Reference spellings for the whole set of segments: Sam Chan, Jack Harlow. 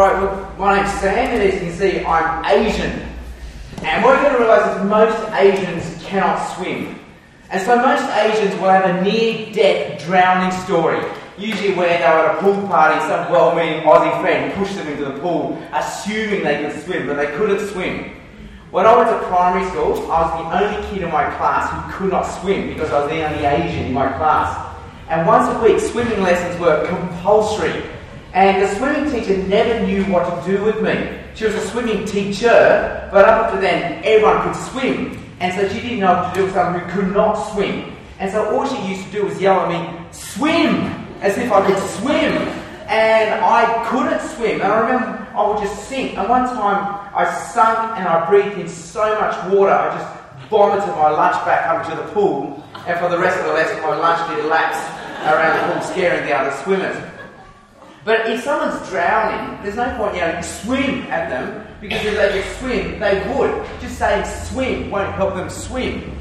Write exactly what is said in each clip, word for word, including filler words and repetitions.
Alright, well, my name's Sam, and as you can see, I'm Asian. And what you're going to realise is most Asians cannot swim. And so most Asians will have a near-death drowning story. Usually where they were at a pool party, some well-meaning Aussie friend pushed them into the pool, assuming they could swim, but they couldn't swim. When I went to primary school, I was the only kid in my class who could not swim because I was the only Asian in my class. And once a week, swimming lessons were compulsory. And the swimming teacher never knew what to do with me. She was a swimming teacher, but up to then, everyone could swim. And so she didn't know what to do with someone who could not swim. And so all she used to do was yell at me, "Swim!" as if I could swim. And I couldn't swim. And I remember I would just sink. And one time I sunk and I breathed in so much water, I just vomited my lunch back up to the pool. And for the rest of the lesson, my lunch did laps around the pool, scaring the other swimmers. But if someone's drowning, there's no point yelling "swim" at them, because if they could swim, they would. Just saying "swim" won't help them swim.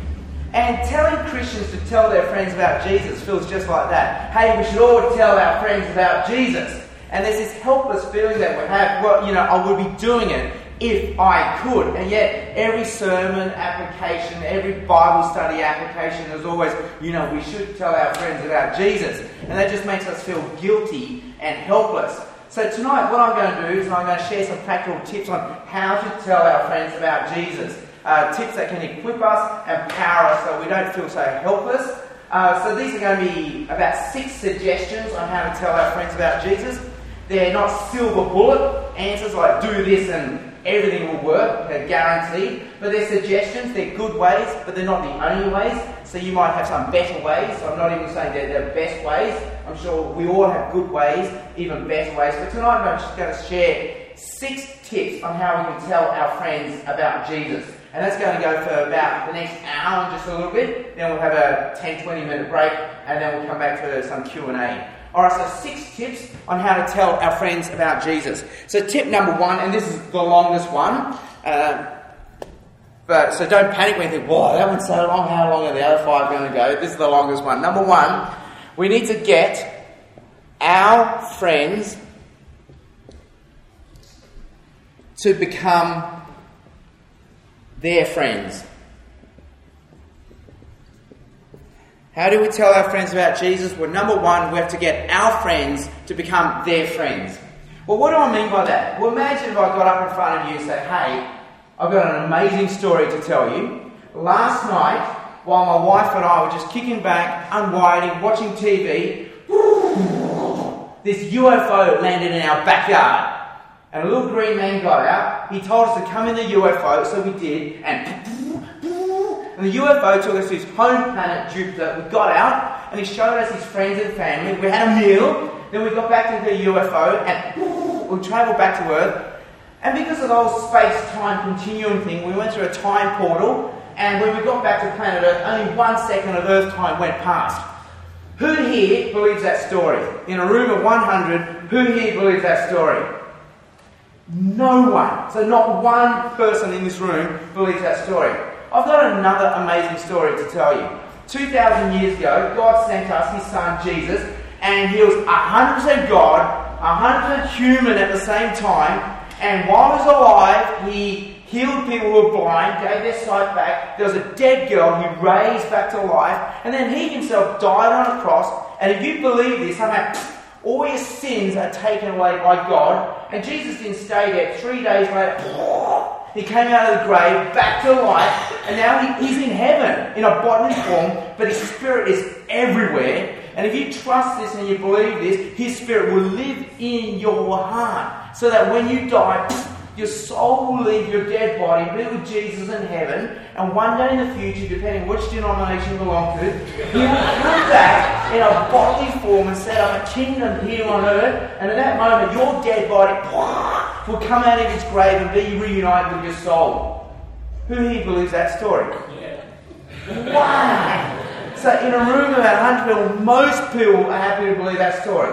And telling Christians to tell their friends about Jesus feels just like that. Hey, we should all tell our friends about Jesus. And there's this helpless feeling that we have, well, you know, I would be doing it if I could. And yet, every sermon application, every Bible study application, there's always, you know, we should tell our friends about Jesus. And that just makes us feel guilty and helpless. So tonight what I'm going to do is I'm going to share some practical tips on how to tell our friends about Jesus. Uh, tips that can equip us and power us so we don't feel so helpless. Uh, so these are going to be about six suggestions on how to tell our friends about Jesus. They're not silver bullet answers like do this and everything will work, they're guaranteed. But they're suggestions, they're good ways, but they're not the only ways. So you might have some better ways. I'm not even saying they're the best ways. I'm sure we all have good ways, even better ways. But tonight I'm just going to share six tips on how we can tell our friends about Jesus. And that's going to go for about the next hour, just a little bit. Then we'll have a ten to twenty minute break, and then we'll come back to some Q and A. Alright, so six tips on how to tell our friends about Jesus. So tip number one, and this is the longest one, uh, but so don't panic when you think, wow, that one's so long, how long are the other five going to go? This is the longest one. Number one, we need to get our friends to become their friends. How do we tell our friends about Jesus? Well, number one, we have to get our friends to become their friends. Well, what do I mean by that? Well, imagine if I got up in front of you and said, hey, I've got an amazing story to tell you. Last night, while my wife and I were just kicking back, unwinding, watching T V, this U F O landed in our backyard. And a little green man got out, he told us to come in the U F O, so we did, and... And the U F O took us to his home planet, Jupiter. We got out, and he showed us his friends and family. We had a meal. Then we got back to the U F O, and we travelled back to Earth. And because of the whole space-time continuum thing, we went through a time portal, and when we got back to planet Earth, only one second of Earth time went past. Who here believes that story? In a room of one hundred, who here believes that story? No one. So not one person in this room believes that story. I've got another amazing story to tell you. two thousand years ago, God sent us His Son, Jesus, and He was one hundred percent God, one hundred percent human at the same time, and while He was alive, He healed people who were blind, gave their sight back, there was a dead girl He raised back to life, and then He Himself died on a cross, and if you believe this, somehow all your sins are taken away by God, and Jesus didn't stay there. Three days later, He came out of the grave, back to life, and now he, he's in heaven, in a bodily form, but his spirit is everywhere. And if you trust this and you believe this, his spirit will live in your heart, so that when you die, your soul will leave your dead body, live with Jesus in heaven, and one day in the future, depending which denomination you belong to, he will come back in a bodily form and set up a kingdom here on earth, and at that moment, your dead body will come out of his grave and be reunited with your soul. Who here believes that story? Yeah. Wow! So in a room of about one hundred people, most people are happy to believe that story.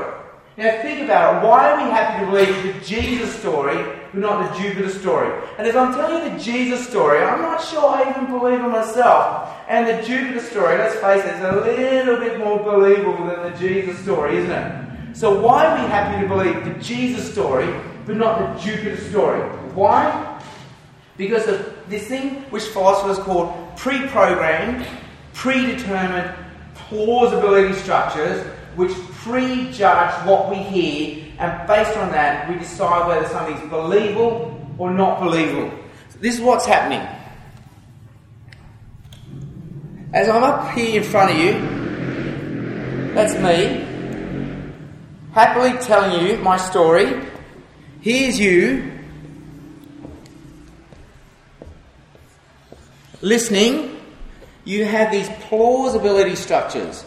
Now think about it. Why are we happy to believe the Jesus story, but not the Jupiter story? And as I'm telling you the Jesus story, I'm not sure I even believe it myself. And the Jupiter story, let's face it, is a little bit more believable than the Jesus story, isn't it? So why are we happy to believe the Jesus story, but not the Jupiter story. Why? Because the, this thing which philosophers call pre-programmed, predetermined plausibility structures, which prejudge what we hear, and based on that, we decide whether something's believable or not believable. So this is what's happening. As I'm up here in front of you, that's me, happily telling you my story. Here's you, listening. You have these plausibility structures.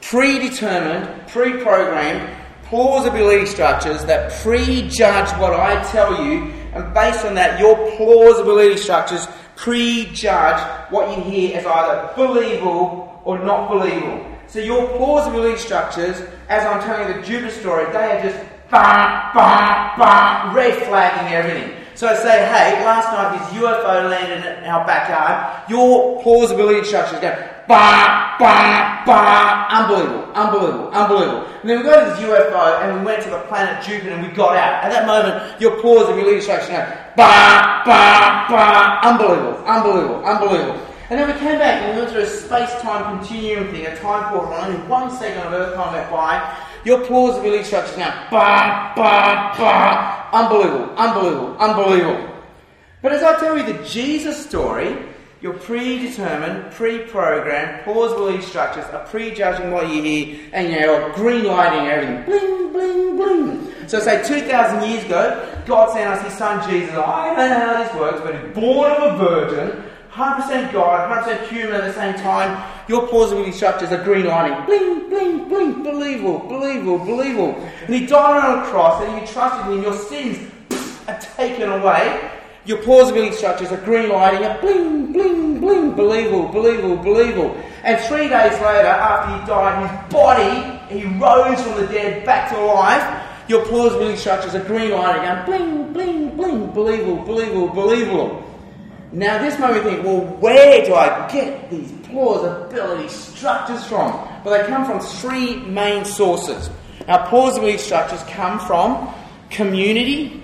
Predetermined, pre-programmed plausibility structures that prejudge what I tell you, and based on that, your plausibility structures prejudge what you hear as either believable or not believable. So your plausibility structures, as I'm telling you the Jupiter story, they are just bah, bah, bah, red flagging everything. So I say, hey, last night this U F O landed in our backyard. Your plausibility structure is going bah, bah, bah, unbelievable, unbelievable, unbelievable. And then we go to this U F O and we went to the planet Jupiter and we got out. At that moment, your plausibility structure is going bah, bah, bah, unbelievable, unbelievable, unbelievable. And then we came back and we went through a space-time continuum thing, a time portal, and only one second of Earth time went by. Your plausibility structure is now bah, bah, bah, unbelievable, unbelievable, unbelievable. But as I tell you the Jesus story, your predetermined, pre-programmed plausibility structures are prejudging what you hear, and you're green-lighting everything. Bling, bling, bling. So say two thousand years ago, God sent us his son Jesus. I don't know how this works, but he's born of a virgin, one hundred percent God, one hundred percent human at the same time. Your plausibility structures are green lining. Bling, bling, bling. Believable, believable, believable. And he died on a cross and you trusted him and your sins pff, are taken away. Your plausibility structures are green lining. Bling, bling, bling. Believable, believable, believable. And three days later, after he died, his body, he rose from the dead back to life. Your plausibility structures are green lining. Bling, bling, bling. Believable, believable, believable. Now this made me think, well, where do I get these plausibility structures from? Well, they come from three main sources. Our plausibility structures come from community,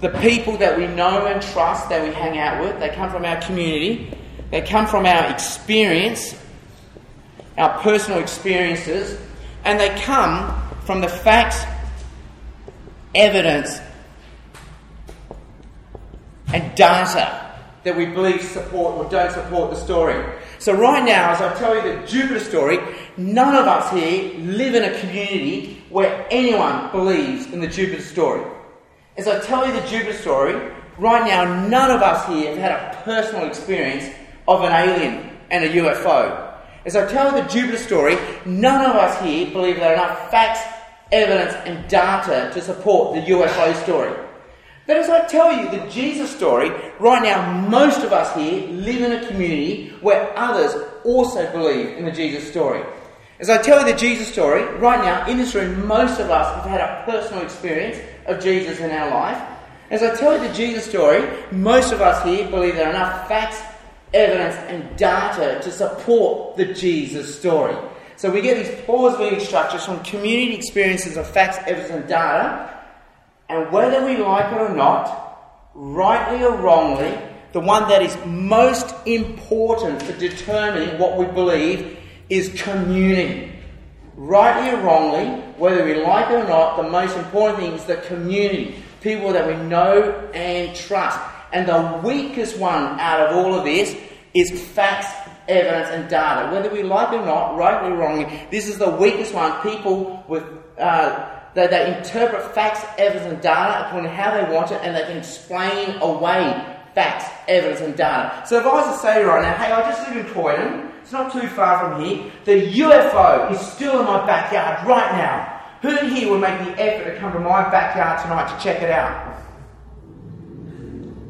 the people that we know and trust, that we hang out with. They come from our community. They come from our experience, our personal experiences, and they come from the facts, evidence, and data that we believe support or don't support the story. So right now, as I tell you the Jupiter story, none of us here live in a community where anyone believes in the Jupiter story. As I tell you the Jupiter story, right now, none of us here have had a personal experience of an alien and a U F O. As I tell you the Jupiter story, none of us here believe there are enough facts, evidence, and data to support the U F O story. But as I tell you the Jesus story, right now most of us here live in a community where others also believe in the Jesus story. As I tell you the Jesus story, right now in this room most of us have had a personal experience of Jesus in our life. As I tell you the Jesus story, most of us here believe there are enough facts, evidence and data to support the Jesus story. So we get these plausibility structures from community experiences of facts, evidence and data. And whether we like it or not, rightly or wrongly, the one that is most important for determining what we believe is community. Rightly or wrongly, whether we like it or not, the most important thing is the community, people that we know and trust. And the weakest one out of all of this is facts, evidence and data. Whether we like it or not, rightly or wrongly, this is the weakest one. People with... Uh, They, they interpret facts, evidence and data according to how they want it, and they can explain away facts, evidence and data. So if I was to say right now, hey, I just live in Croydon, it's not too far from here, the U F O is still in my backyard right now. Who here would make the effort to come to my backyard tonight to check it out?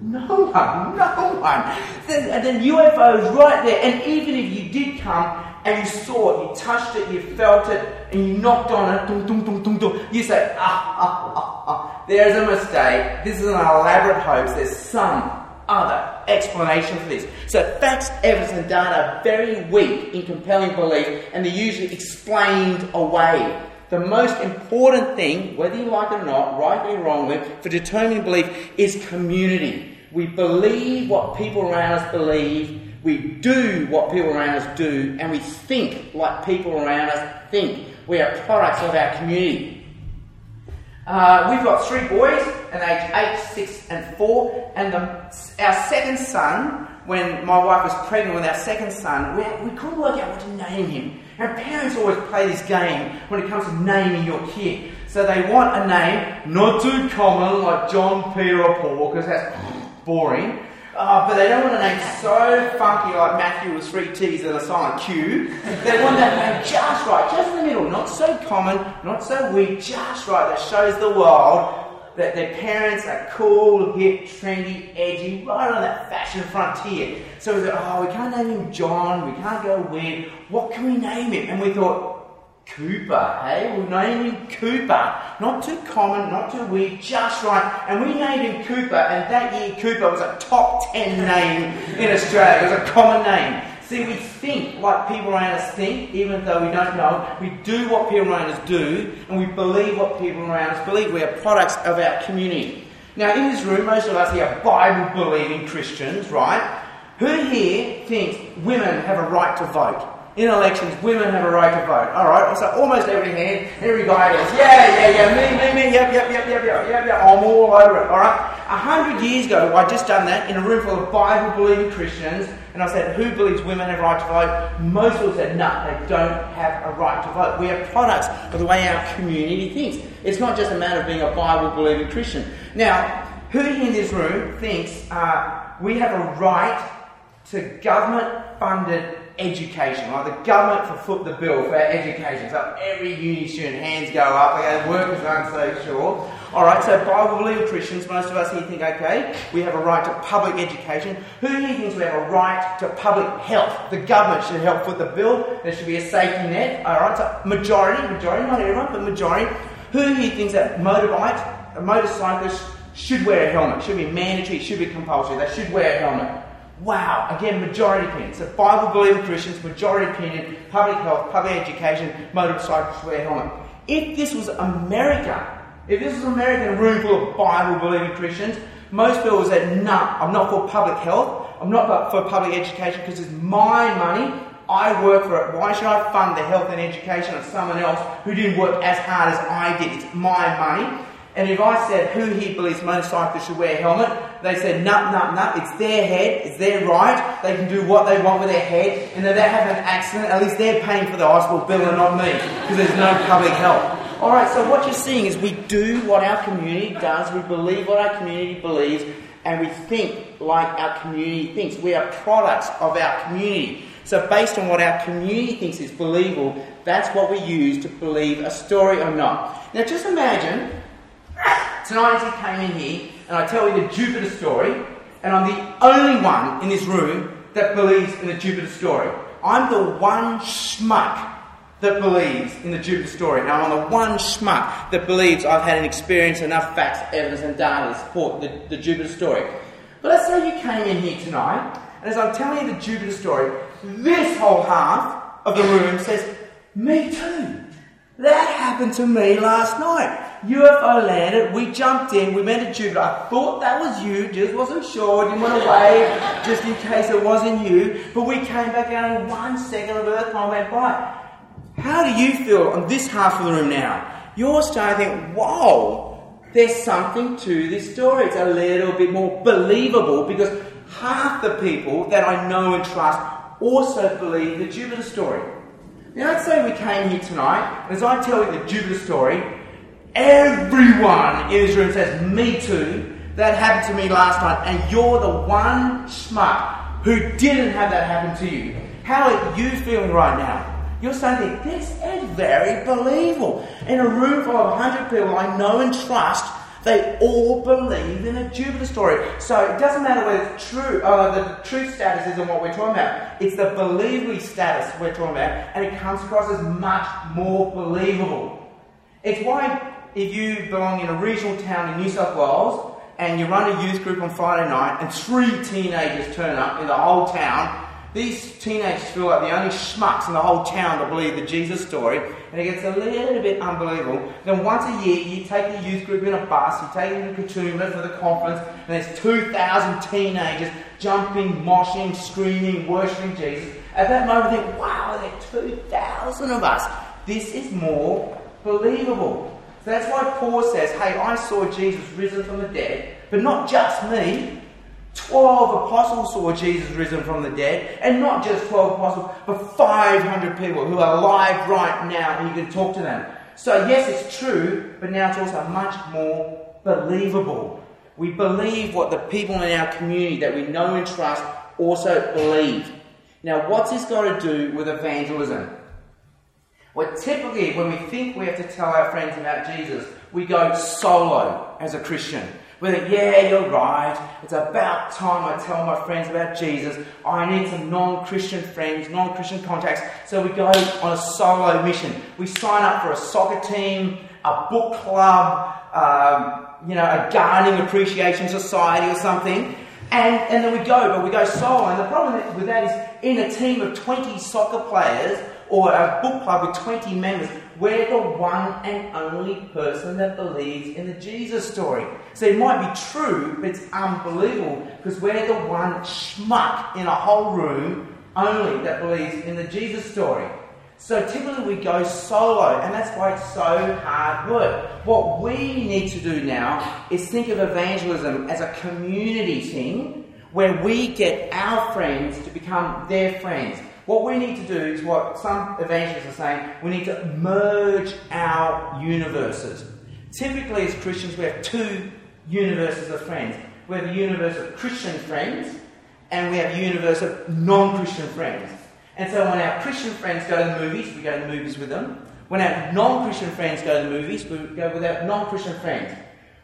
No one, no one. The, the U F O is right there, and even if you did come, and you saw it, you touched it, you felt it, and you knocked on it, dum, dum, dum, dum, dum. You say, ah, ah, ah, ah, there's a mistake, this is an elaborate hoax, there's some other explanation for this. So facts, evidence and data are very weak in compelling belief, and they're usually explained away. The most important thing, whether you like it or not, rightly or wrongly, for determining belief is community. We believe what people around us believe, we do what people around us do, and we think like people around us think. We are products of our community. Uh, we've got three boys, and age eight, six, and four. And the, our second son, when my wife was pregnant with our second son, we, we couldn't work out what to name him. Our parents always play this game when it comes to naming your kid. So they want a name not too common, like John, Peter, or Paul, because that's boring. Uh, but they don't want a name so funky like Matthew with three T's and a silent Q. They want that name just right, just in the middle, not so common, not so weak, just right, that shows the world that their parents are cool, hip, trendy, edgy, right on that fashion frontier. So we thought, oh, we can't name him John, we can't go weird, what can we name him? And we thought, Cooper, hey, we'll name him Cooper. Not too common, not too weird, just right. And we named him Cooper, and that year Cooper was a top ten name in Australia. It was a common name. See, we think like people around us think, even though we don't know. We do what people around us do, and we believe what people around us believe. We are products of our community. Now, in this room, most of us here are Bible-believing Christians, right? Who here thinks women have a right to vote? In elections, women have a right to vote. All right, so almost every hand, every guy goes, yeah, yeah, yeah, me, me, me, yep, yep, yep, yep, yep, yep, yep, I'm all over it, all right? A hundred years ago, I'd just done that in a room full of Bible-believing Christians, and I said, who believes women have a right to vote? Most of them said, no, they don't have a right to vote. We are products of the way our community thinks. It's not just a matter of being a Bible-believing Christian. Now, who in this room thinks uh, we have a right to government-funded education, like the government for foot the bill for our education? So every uni student, hands go up, okay, workers aren't so sure. Alright, so Bible-believing Christians, most of us here think, okay, we have a right to public education. Who here thinks we have a right to public health? The government should help foot the bill, there should be a safety net, alright, so majority, majority, not everyone, but majority. Who here thinks that motorbike, a motorcyclist should wear a helmet, should be mandatory, should be compulsory, they should wear a helmet? Wow, again, majority opinion. So Bible-believing Christians, majority opinion, public health, public education, motorcycles wear helmet. If this was America, if this was America, a room full of Bible-believing Christians, most people would say, no, I'm not for public health, I'm not for public education because it's my money, I work for it. Why should I fund the health and education of someone else who didn't work as hard as I did? It's my money. And if I said, who here believes motorcyclists should wear a helmet? They said, no, no, no, it's their head, it's their right, they can do what they want with their head, and if they have an accident, at least they're paying for the hospital bill and not me, because there's no public help. Alright, so what you're seeing is we do what our community does, we believe what our community believes, and we think like our community thinks. We are products of our community. So based on what our community thinks is believable, that's what we use to believe a story or not. Now just imagine, tonight as you came in here, and I tell you the Jupiter story, and I'm the only one in this room that believes in the Jupiter story. I'm the one schmuck that believes in the Jupiter story. Now, I'm the one schmuck that believes I've had an experience, enough facts, evidence, and data to support the, the Jupiter story. But let's say you came in here tonight, and as I'm telling you the Jupiter story, this whole half of the room says, me too. That happened to me last night. U F O landed, we jumped in, we met a Jupiter, I thought that was you, just wasn't sure, didn't want to wave, just in case it wasn't you, but we came back out in one second of Earth time went by. How do you feel on this half of the room now? You're starting to think, wow, there's something to this story, it's a little bit more believable, because half the people that I know and trust also believe the Jupiter story. Now let's say we came here tonight, and as I tell you the Jupiter story, everyone in this room says, me too, that happened to me last night, and you're the one schmuck who didn't have that happen to you. How are you feeling right now? You're saying, this is very believable. In a room full of one hundred people I know and trust, they all believe in a Jupiter story. So it doesn't matter whether it's true, uh, the truth status isn't what we're talking about. It's the believability status we're talking about, and it comes across as much more believable. It's why, if you belong in a regional town in New South Wales, and you run a youth group on Friday night and three teenagers turn up in the whole town, these teenagers feel like the only schmucks in the whole town to believe the Jesus story, and it gets a little bit unbelievable. Then once a year you take the youth group in a bus, you take them to Katoomba for the conference, and there's two thousand teenagers jumping, moshing, screaming, worshipping Jesus. At that moment you think, wow, there are two thousand of us. This is more believable. That's why Paul says, hey, I saw Jesus risen from the dead, but not just me. Twelve apostles saw Jesus risen from the dead, and not just twelve apostles, but five hundred people who are alive right now, and you can talk to them. So yes, it's true, but now it's also much more believable. We believe what the people in our community that we know and trust also believe. Now, what's this got to do with evangelism? Well, typically, when we think we have to tell our friends about Jesus, we go solo as a Christian. We think, yeah, you're right, it's about time I tell my friends about Jesus. I need some non-Christian friends, non-Christian contacts. So we go on a solo mission. We sign up for a soccer team, a book club, um, you know, a gardening appreciation society or something. And, and then we go, but we go solo. And the problem with that is, in a team of twenty soccer players, or a book club with twenty members, we're the one and only person that believes in the Jesus story. So it might be true, but it's unbelievable, because we're the one schmuck in a whole room only that believes in the Jesus story. So typically we go solo, and that's why it's so hard work. What we need to do now is think of evangelism as a community thing, where we get our friends to become their friends. What we need to do is what some evangelists are saying, we need to merge our universes. Typically as Christians we have two universes of friends. We have a universe of Christian friends and we have a universe of non-Christian friends. And so when our Christian friends go to the movies, we go to the movies with them. When our non-Christian friends go to the movies, we go with our non-Christian friends.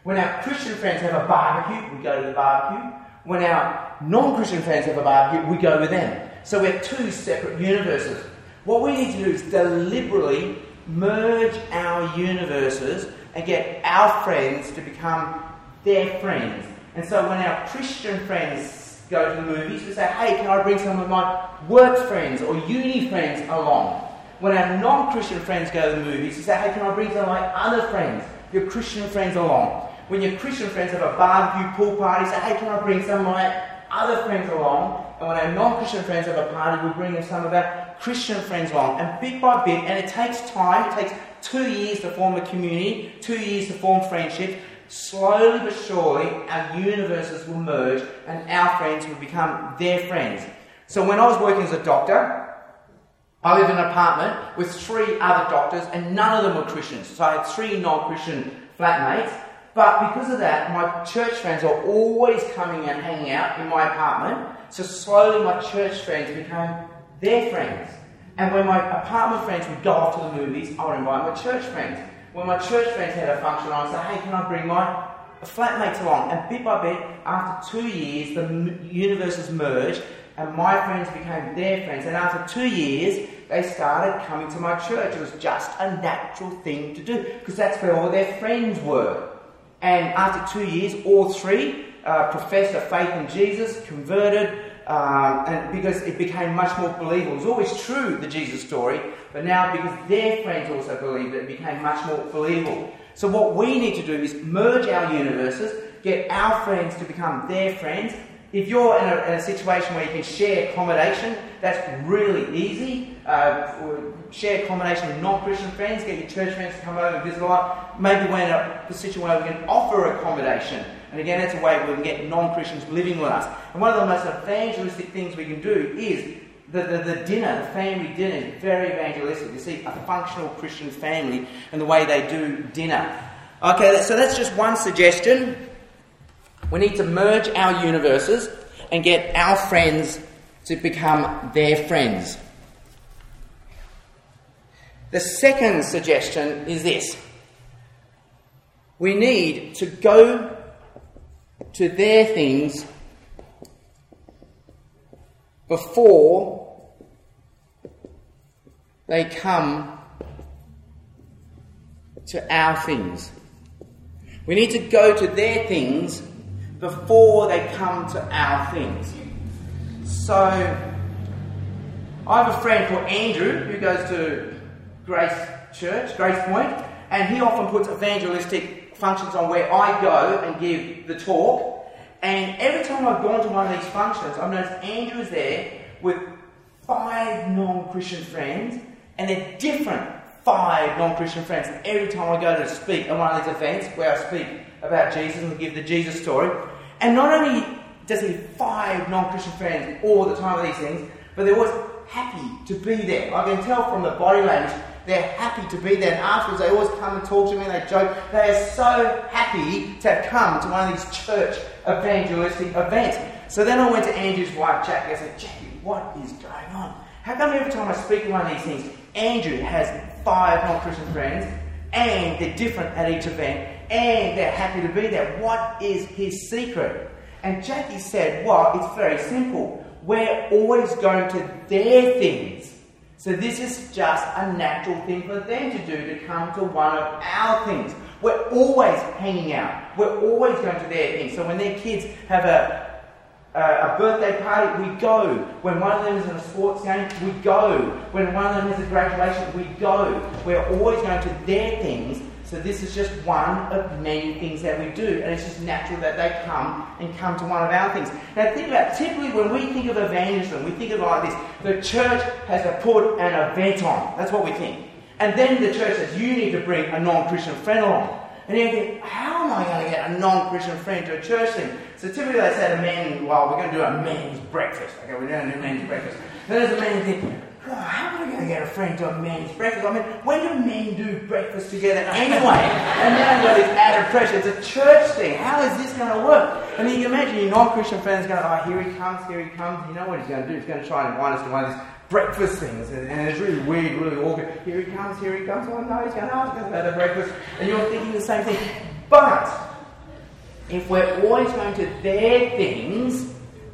When our Christian friends have a barbecue, we go to the barbecue. When our non-Christian friends have a barbecue, we go with them. So we have two separate universes. What we need to do is deliberately merge our universes and get our friends to become their friends. And so when our Christian friends go to the movies, we say, hey, can I bring some of my work friends or uni friends along? When our non-Christian friends go to the movies, we say, hey, can I bring some of my other friends, your Christian friends along? When your Christian friends have a barbecue pool party, say, hey, can I bring some of my other friends along? And when our non-Christian friends have a party, we bring some of our Christian friends along. And bit by bit, and it takes time, it takes two years to form a community, two years to form friendships. Slowly but surely, our universes will merge and our friends will become their friends. So when I was working as a doctor, I lived in an apartment with three other doctors and none of them were Christians. So I had three non-Christian flatmates. But because of that, my church friends are always coming and hanging out in my apartment. So slowly my church friends became their friends. And when my apartment friends would go off to the movies, I would invite my church friends. When my church friends had a function, I would say, hey, can I bring my flatmates along? And bit by bit, after two years, the universes merged and my friends became their friends. And after two years, they started coming to my church. It was just a natural thing to do because that's where all their friends were. And after two years, all three uh, professed a faith in Jesus, converted, um, and because it became much more believable. It was always true, the Jesus story, but now because their friends also believed it, it became much more believable. So what we need to do is merge our universes, get our friends to become their friends. If you're in a, in a situation where you can share accommodation, that's really easy. Uh, share accommodation with non-Christian friends, get your church friends to come over and visit a lot. Maybe we're in a situation where we can offer accommodation. And again, that's a way we can get non-Christians living with us. And one of the most evangelistic things we can do is the, the, the dinner, the family dinner is very evangelistic. You see a functional Christian family and the way they do dinner. Okay, so that's just one suggestion. We need to merge our universes and get our friends to become their friends. The second suggestion is this. We need to go to their things before they come to our things. We need to go to their things before they come to our things. So, I have a friend called Andrew who goes to Grace Church, Grace Point, and he often puts evangelistic functions on where I go and give the talk. And every time I've gone to one of these functions, I've noticed Andrew's there with five non-Christian friends, and they're different five non-Christian friends. And every time I go to speak at one of these events where I speak about Jesus and give the Jesus story, and not only does he have five non-Christian friends all the time with these things, but they're always happy to be there. I can tell from the body language, they're happy to be there. And afterwards, they always come and talk to me and they joke. They are so happy to have come to one of these church evangelistic events. So then I went to Andrew's wife, Jackie. I said, Jackie, what is going on? How come every time I speak in one of these things, Andrew has five non-Christian friends and they're different at each event and they're happy to be there? What is his secret? And Jackie said, well, it's very simple. We're always going to their things. So this is just a natural thing for them to do, to come to one of our things. We're always hanging out. We're always going to their things. So when their kids have a Uh, a birthday party, we go. When one of them is in a sports game, we go. When one of them has a graduation, we go. We're always going to their things, so this is just one of many things that we do, and it's just natural that they come and come to one of our things. Now think about, typically when we think of evangelism, we think of it like this: the church has to put an event on. That's what we think. And then the church says, you need to bring a non-Christian friend along. And you think, how am I going to get a non-Christian friend to a church thing? So typically they say to men, well, we're going to do a men's breakfast. Okay, we're going to do a men's breakfast. And then there's a man who thinks, oh, how am I going to get a friend to a men's breakfast? I mean, when do men do breakfast together anyway? And now you've got this added pressure. It's a church thing. How is this going to work? I mean, you can imagine your non-Christian friends going, oh, here he comes, here he comes. You know what he's going to do? He's going to try and invite us to one of these breakfast things, and, and it's really weird, really awkward. Here he comes, here he comes. Oh no, he's going to ask us about the breakfast, and you're thinking the same thing. But if we're always going to their things,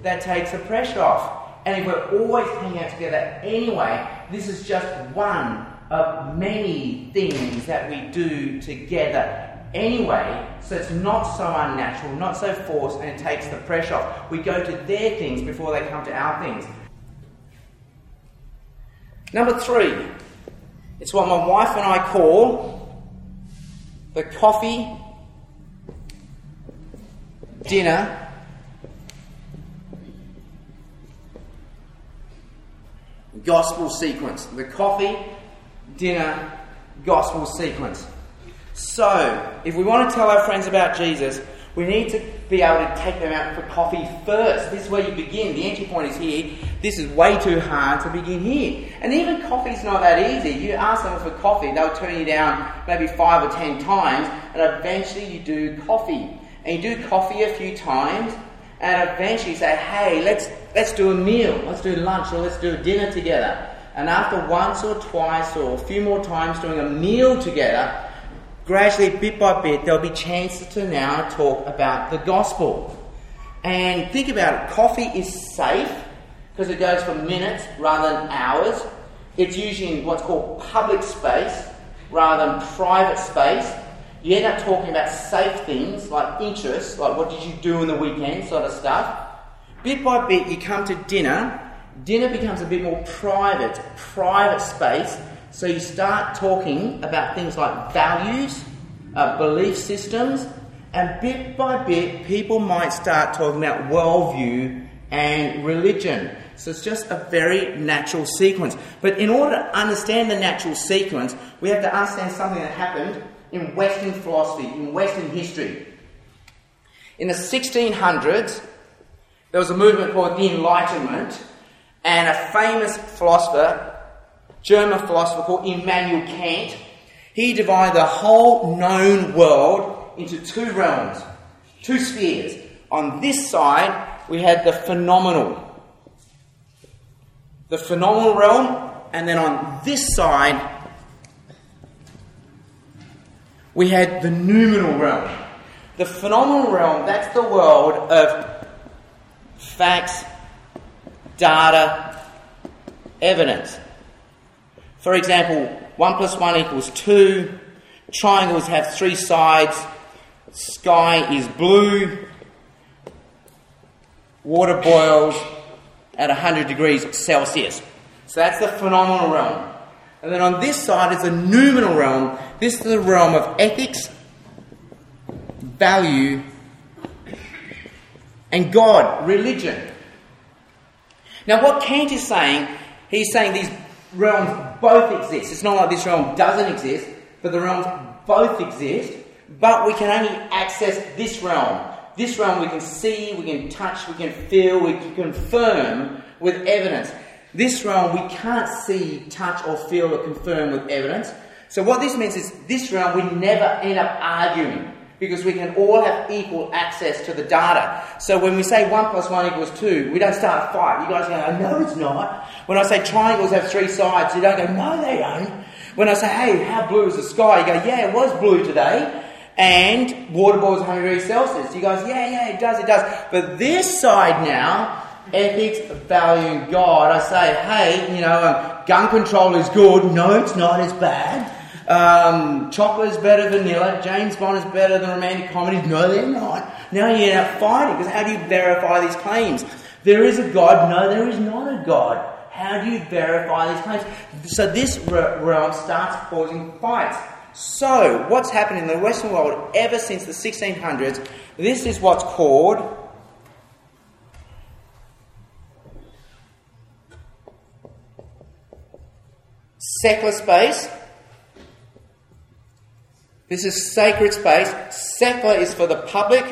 that takes the pressure off. And if we're always hanging out together anyway, this is just one of many things that we do together anyway, so it's not so unnatural, not so forced, and it takes the pressure off. We go to their things before they come to our things. Number three, it's what my wife and I call the coffee, dinner, gospel sequence. The coffee, dinner, gospel sequence. So, if we want to tell our friends about Jesus, we need to be able to take them out for coffee first. This is where you begin. The entry point is here. This is way too hard to begin here. And even coffee's not that easy. You ask someone for coffee, they'll turn you down maybe five or ten times, and eventually you do coffee. And you do coffee a few times, and eventually you say, hey, let's let's do a meal. Let's do lunch, or let's do a dinner together. And after once or twice or a few more times doing a meal together, gradually, bit by bit, there'll be chances to now talk about the gospel. And think about it, coffee is safe because it goes for minutes rather than hours. It's usually in what's called public space rather than private space. You end up talking about safe things like interests, like what did you do in the weekend sort of stuff. Bit by bit, you come to dinner. Dinner becomes a bit more private, private space. So you start talking about things like values, uh, belief systems, and bit by bit, people might start talking about worldview and religion. So it's just a very natural sequence. But in order to understand the natural sequence, we have to understand something that happened in Western philosophy, in Western history. In the sixteen hundreds, there was a movement called the Enlightenment, and a famous philosopher, German philosopher called Immanuel Kant, he divided the whole known world into two realms, two spheres. On this side, we had the phenomenal. The phenomenal realm, and then on this side, we had the noumenal realm. The phenomenal realm, that's the world of facts, data, evidence. For example, one plus one equals two, triangles have three sides, sky is blue, water boils at one hundred degrees Celsius. So that's the phenomenal realm. And then on this side is the noumenal realm. This is the realm of ethics, value, and God, religion. Now what Kant is saying, he's saying these realms both exist. It's not like this realm doesn't exist, but the realms both exist, but we can only access this realm. This realm we can see, we can touch, we can feel, we can confirm with evidence. This realm we can't see, touch or feel or confirm with evidence. So what this means is this realm we never end up arguing, because we can all have equal access to the data. So when we say one plus one equals two, we don't start a fight. You guys go, no, it's not. When I say triangles have three sides, you don't go, no, they don't. When I say, hey, how blue is the sky? You go, yeah, it was blue today. And water boils one hundred degrees Celsius. You guys, yeah, yeah, it does, it does. But this side now, ethics, value, and God, I say, hey, you know, um, gun control is good. No, it's not, it's bad. Um, chocolate is better than vanilla. James Bond is better than romantic comedies. No, they're not. Now you end up fighting, because how do you verify these claims? There is a God. No, there is not a God. How do you verify these claims? So this realm starts causing fights. So what's happened in the Western world ever since the sixteen hundreds, this is what's called secular space. This is sacred space. Secular is for the public.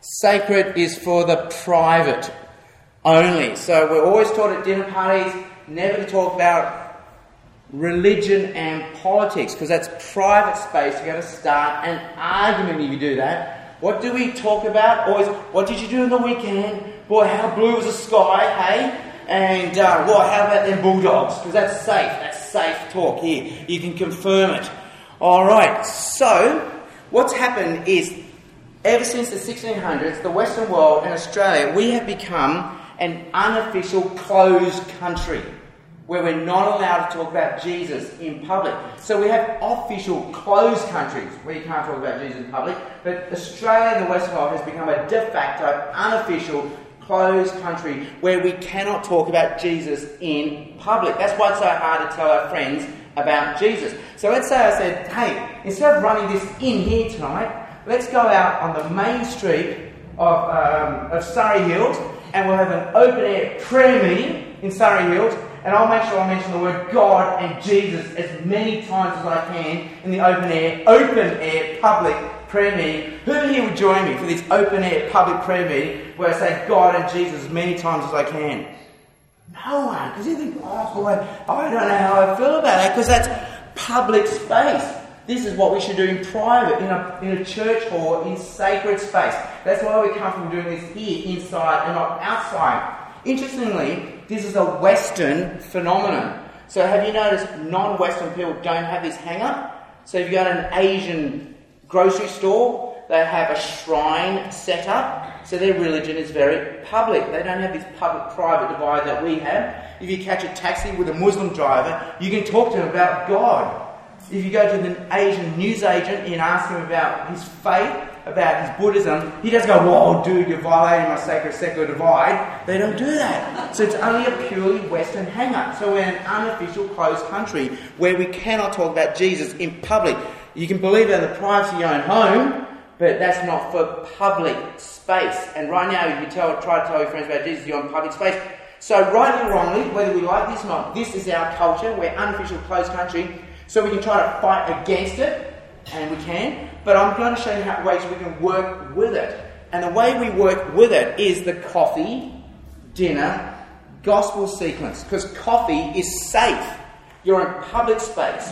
Sacred is for the private only. So we're always taught at dinner parties never to talk about religion and politics, because that's private space. You're going to start an argument if you do that. What do we talk about? Always, what did you do on the weekend? Boy, how blue was the sky, hey? And, uh, well, how about them bulldogs? Because that's safe. That's safe talk here. You can confirm it. Alright, so what's happened is ever since the sixteen hundreds, the Western world and Australia, we have become an unofficial closed country where we're not allowed to talk about Jesus in public. So we have official closed countries where you can't talk about Jesus in public, but Australia and the Western world has become a de facto, unofficial, closed country where we cannot talk about Jesus in public. That's why it's so hard to tell our friends about Jesus. So let's say I said, hey, instead of running this in here tonight, let's go out on the main street of, um, of Surrey Hills, and we'll have an open air prayer meeting in Surrey Hills, and I'll make sure I mention the word God and Jesus as many times as I can in the open air, open air public prayer meeting. Who here would join me for this open air public prayer meeting where I say God and Jesus as many times as I can? No one, because you think, oh boy, I don't know how I feel about that, because that's public space. This is what we should do in private, in a in a church hall, in sacred space. That's why we come from doing this here, inside and not outside. Interestingly, this is a Western phenomenon. So have you noticed non-Western people don't have this hang-up? So if you go to an Asian grocery store, they have a shrine set up. So their religion is very public. They don't have this public-private divide that we have. If you catch a taxi with a Muslim driver, you can talk to him about God. If you go to an Asian newsagent and ask him about his faith, about his Buddhism, he doesn't go, whoa, dude, you're violating my sacred secular divide. They don't do that. So it's only a purely Western hang-up. So we're an unofficial closed country where we cannot talk about Jesus in public. You can believe that in the privacy of your own home, but that's not for public space. And right now, if you tell, try to tell your friends about Jesus, you're in public space. So rightly or wrongly, whether we like this or not, this is our culture. We're unofficial, closed country. So we can try to fight against it, and we can. But I'm going to show you how, ways we can work with it. And the way we work with it is the coffee, dinner, gospel sequence. Because coffee is safe. You're in public space.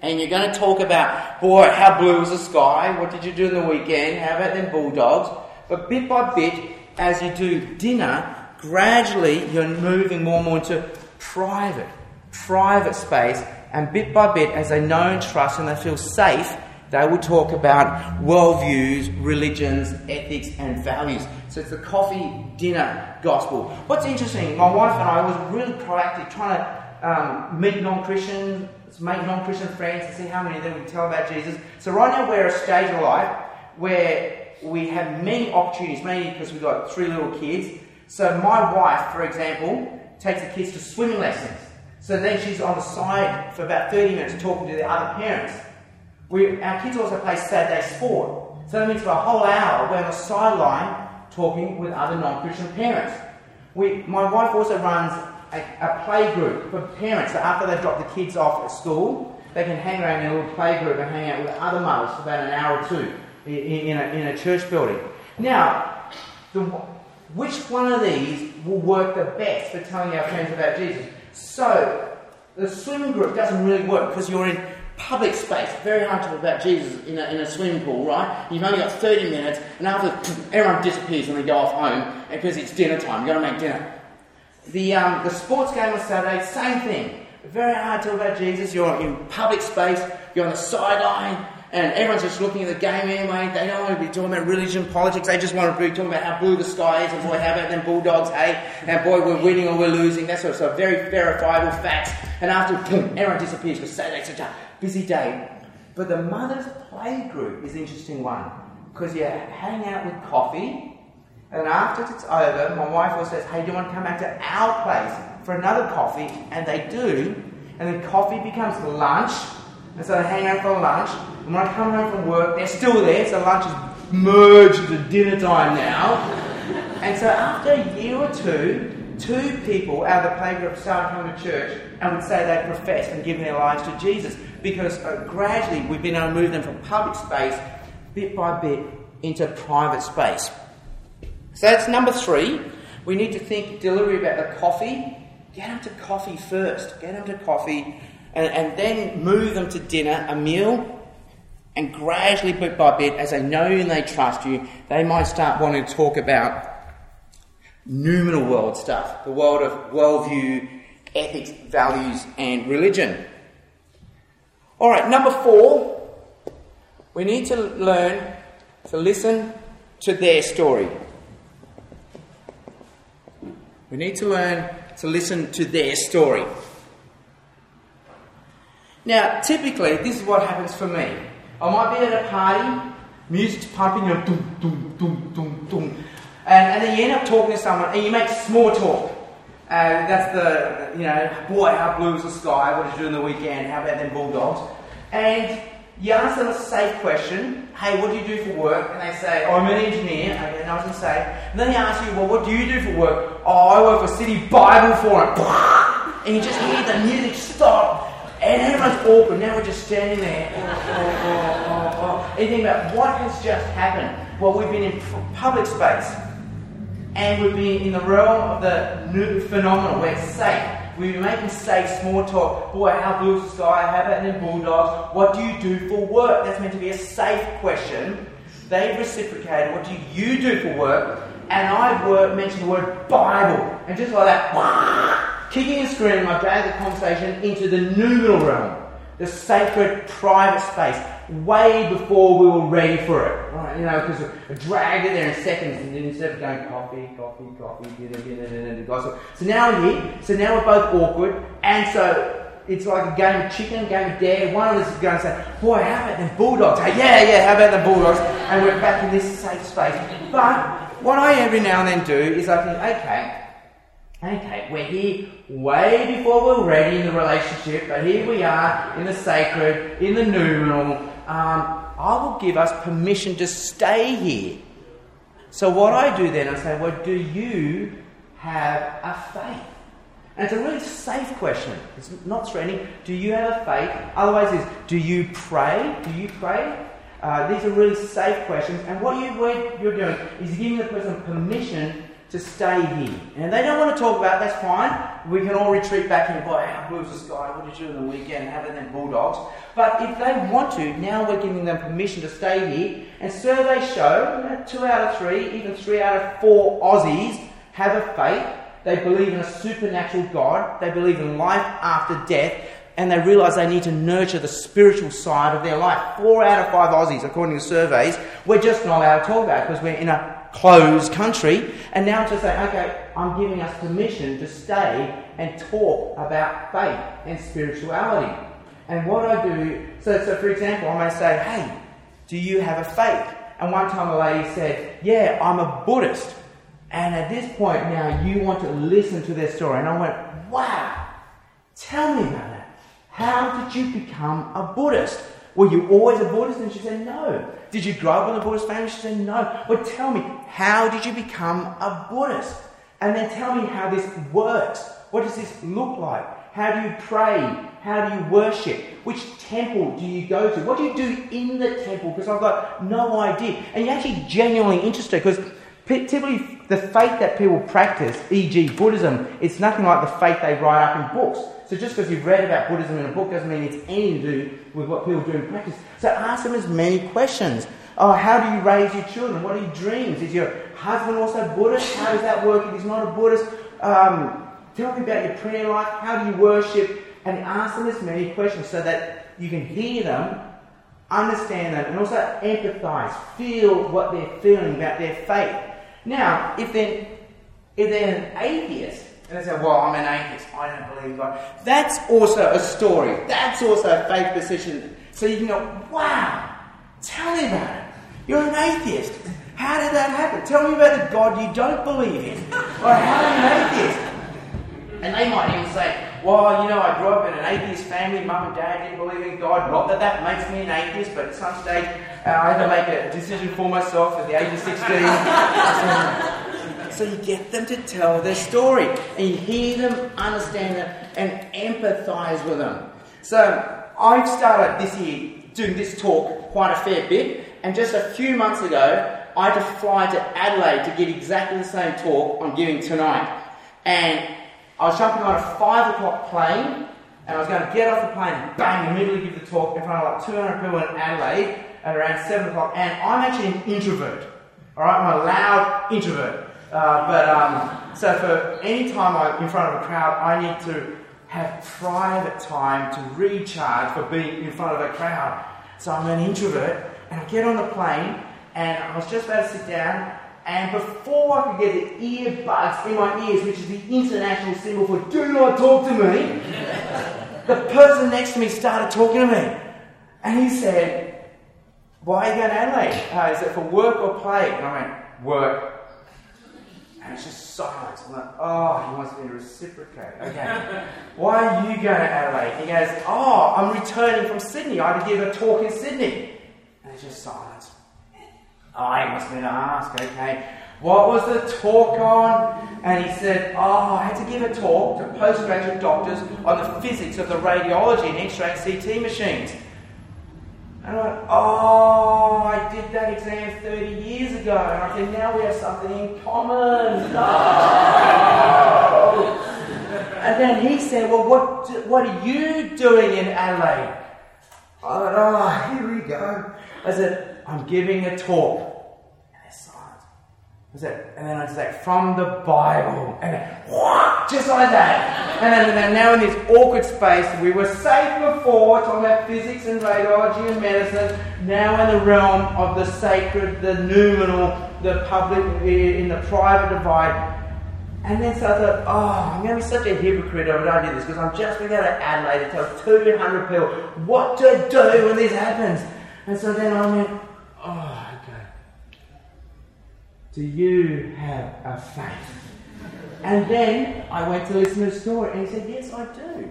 And you're going to talk about, boy, how blue is the sky? What did you do in the weekend? How about them bulldogs? But bit by bit, as you do dinner, gradually you're moving more and more into private, private space. And bit by bit, as they know and trust and they feel safe, they will talk about worldviews, religions, ethics and values. So it's the coffee, dinner, gospel. What's interesting, my wife and I was really proactive trying to um, meet non-Christians, make non-Christian friends and see how many of them we can tell about Jesus. So right now we're at a stage of life where we have many opportunities, mainly because we've got three little kids. So my wife, for example, takes the kids to swimming lessons. So then she's on the side for about thirty minutes talking to the other parents. We, our kids also play Saturday sport. So that means for a whole hour we're on the sideline talking with other non-Christian parents. We, my wife also runs a, a play group for parents. So after they drop the kids off at school, they can hang around in a little play group and hang out with other mothers for about an hour or two in, in, a, in a church building. Now, the, which one of these will work the best for telling our friends about Jesus? So, the swim group doesn't really work because you're in public space. Very hard to talk about Jesus in a, in a swimming pool, right? You've only got thirty minutes, and after everyone disappears and they go off home because it's dinner time. You've got to make dinner. The, um, the sports game on Saturday, same thing. Very hard to talk about Jesus. You're in public space. You're on the sideline, and everyone's just looking at the game anyway. They don't want to be talking about religion, politics. They just want to be talking about how blue the sky is, and boy, how about them Bulldogs, hey? And boy, we're winning or we're losing. That sort of stuff. Very verifiable facts. And after, boom, everyone disappears because Saturday's such a busy day. But the mother's play group is an interesting one because you hang out with coffee, and after it's over, my wife always says, hey, do you want to come back to our place for another coffee? And they do. And then coffee becomes lunch. And so they hang out for lunch. And when I come home from work, they're still there, so lunch is merged into dinner time now. And so after a year or two, two people out of the playgroup started coming to church and would say they professed and given their lives to Jesus, because uh, gradually we've been able to move them from public space bit by bit into private space. So that's number three. We need to think deliberately about the coffee. Get them to coffee first. Get them to coffee. And, and then move them to dinner, a meal, and gradually, bit by bit, as they know you and they trust you, they might start wanting to talk about noumenal world stuff, the world of worldview, ethics, values, and religion. All right, number four, we need to learn to listen to their story. We need to learn to listen to their story. Now, typically, this is what happens for me. I might be at a party, music's pumping, you know, doom, doom, doom, doom, doom. And, and then you end up talking to someone, and you make small talk. And that's the, you know, boy, how blue is the sky, what did you do in the weekend, how about them Bulldogs? And you ask them a safe question, hey, what do you do for work? And they say, oh, I'm an engineer, okay, and I was going to say, and then they ask you, well, what do you do for work? Oh, I work for City Bible Forum. And you just hear the music stop. And everyone's awkward, now we're just standing there. Oh, oh, oh, oh, oh. And you think about what has just happened. Well, we've been in public space, and we've been in the realm of the new phenomenon where it's safe. We've been making safe small talk. Boy, how blue is the sky? How about them Bulldogs? What do you do for work? That's meant to be a safe question. They've reciprocated. What do you do for work? And I work, mentioned the word Bible. And just like that, wah! Kicking and screaming, I drag the conversation into the noumenal realm, the sacred private space, way before we were ready for it. Right? You know, because I dragged it there in seconds, and then instead of going coffee, coffee, coffee, dinner, dinner, dinner, gossip. So now we're here, so now we're both awkward, and so it's like a game of chicken, game of dare. One of us is going to say, boy, how about them Bulldogs? Hey, yeah, yeah, how about them Bulldogs? And we're back in this safe space. But what I every now and then do is I think, okay, Okay, we're here way before we're ready in the relationship, but here we are in the sacred, in the noumenal. Um, I will give us permission to stay here. So what I do then, I say, well, do you have a faith? And it's a really safe question. It's not threatening. Do you have a faith? Otherwise it's, do you pray? Do you pray? Uh, these are really safe questions. And what you, what you're doing is giving the person permission to stay here. And if they don't want to talk about it, that's fine. We can all retreat back and go, how blue is the sky? What did you do in the weekend? How about them Bulldogs? But if they want to, now we're giving them permission to stay here. And surveys show, you know, two out of three, even three out of four Aussies have a faith. They believe in a supernatural God. They believe in life after death. And they realise they need to nurture the spiritual side of their life. Four out of five Aussies, according to surveys, we're just not allowed to talk about it because we're in a closed country, and now to say, okay, I'm giving us permission to stay and talk about faith and spirituality. And what I do, so, so for example, I may say, hey, do you have a faith? And one time a lady said, yeah, I'm a Buddhist. And at this point now, you want to listen to their story. And I went, wow, tell me about that. How did you become a Buddhist? Were you always a Buddhist? And she said, no. Did you grow up in a Buddhist family? She said, no. Well, tell me, how did you become a Buddhist? And then tell me how this works. What does this look like? How do you pray? How do you worship? Which temple do you go to? What do you do in the temple? Because I've got no idea. And you're actually genuinely interested, because typically the faith that people practice, for example. Buddhism, it's nothing like the faith they write up in books. So just because you've read about Buddhism in a book doesn't mean it's anything to do with what people do in practice. So ask them as many questions. Oh, how do you raise your children? What are your dreams? Is your husband also Buddhist? How does that work if he's not a Buddhist? Um, tell me about your prayer life. How do you worship? And ask them as many questions so that you can hear them, understand them, and also empathise, feel what they're feeling about their faith. Now, if they're, if they're an atheist, and they say, well, I'm an atheist, I don't believe in God, that's also a story. That's also a faith position. So you can go, wow, tell me about it. You're an atheist. How did that happen? Tell me about the God you don't believe in. Or how are you an atheist? And they might even say, well, you know, I grew up in an atheist family. Mum and Dad didn't believe in God. Not that that makes me an atheist, but at some stage uh, I had to make a decision for myself at the age of sixteen. So you get them to tell their story. And you hear them, understand them, and empathise with them. So I've started this year doing this talk quite a fair bit. And just a few months ago, I had to fly to Adelaide to give exactly the same talk I'm giving tonight. And I was jumping on a five o'clock plane, and I was going to get off the plane and bang, immediately give the talk in front of like two hundred people in Adelaide at around seven o'clock, and I'm actually an introvert, alright, I'm a loud introvert, uh, but um, so for any time I'm in front of a crowd, I need to have private time to recharge for being in front of a crowd. So I'm an introvert, and I get on the plane, and I was just about to sit down, and before I could get the earbuds in my ears, which is the international symbol for do not talk to me, the person next to me started talking to me. And he said, why are you going to Adelaide? Uh, is it for work or play? And I went, work. And it's just silence. I'm like, oh, he wants me to reciprocate. Okay. Why are you going to Adelaide? He goes, oh, I'm returning from Sydney. I had to give a talk in Sydney. And it's just silence. I must have been asked, okay, what was the talk on? And he said, oh, I had to give a talk to postgraduate doctors on the physics of the radiology and x-ray and C T machines. And I went, oh, I did that exam thirty years ago. And I said, now we have something in common. No. And then he said, well, what, do, what are you doing in Adelaide? I went, oh, here we go. I said, I'm giving a talk. And there's silence. Was it? And then I'd say, from the Bible. And then, whoosh, just like that. And then and now in this awkward space, we were safe before, talking about physics and radiology and medicine, now in the realm of the sacred, the noumenal, the public, in the private divide. And then so I thought, oh, I'm going to be such a hypocrite if I don't do this, because I'm just going to go to Adelaide and tell two hundred people what to do when this happens. And so then I went, oh, okay. Do you have a faith? And then I went to listen to a story, and he said, yes, I do.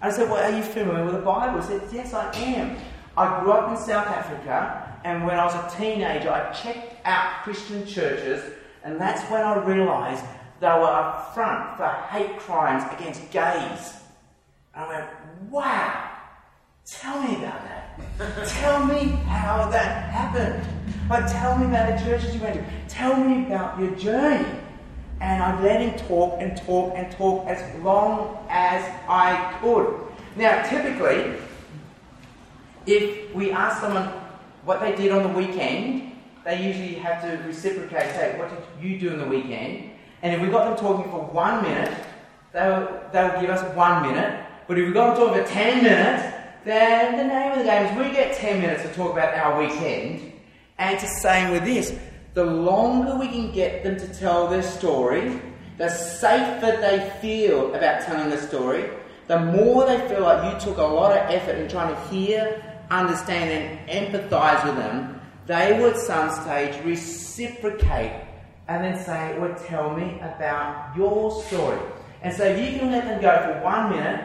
I said, well, are you familiar with the Bible? He said, yes, I am. I grew up in South Africa, and when I was a teenager, I checked out Christian churches, and that's when I realised they were a front for hate crimes against gays. And I went, wow, tell me about that. Tell me how that happened. Like, tell me about the churches you went to. Tell me about your journey. And I let him talk and talk and talk as long as I could. Now, typically, if we ask someone what they did on the weekend, they usually have to reciprocate, say, what did you do on the weekend? And if we got them talking for one minute, they'll, they'll give us one minute. But if we got them talking for ten minutes, then the name of the game is we get ten minutes to talk about our weekend. And it's the same with this. The longer we can get them to tell their story, the safer they feel about telling their story, the more they feel like you took a lot of effort in trying to hear, understand and empathise with them, they would someday reciprocate and then say, well, tell me about your story. And so if you can let them go for one minute,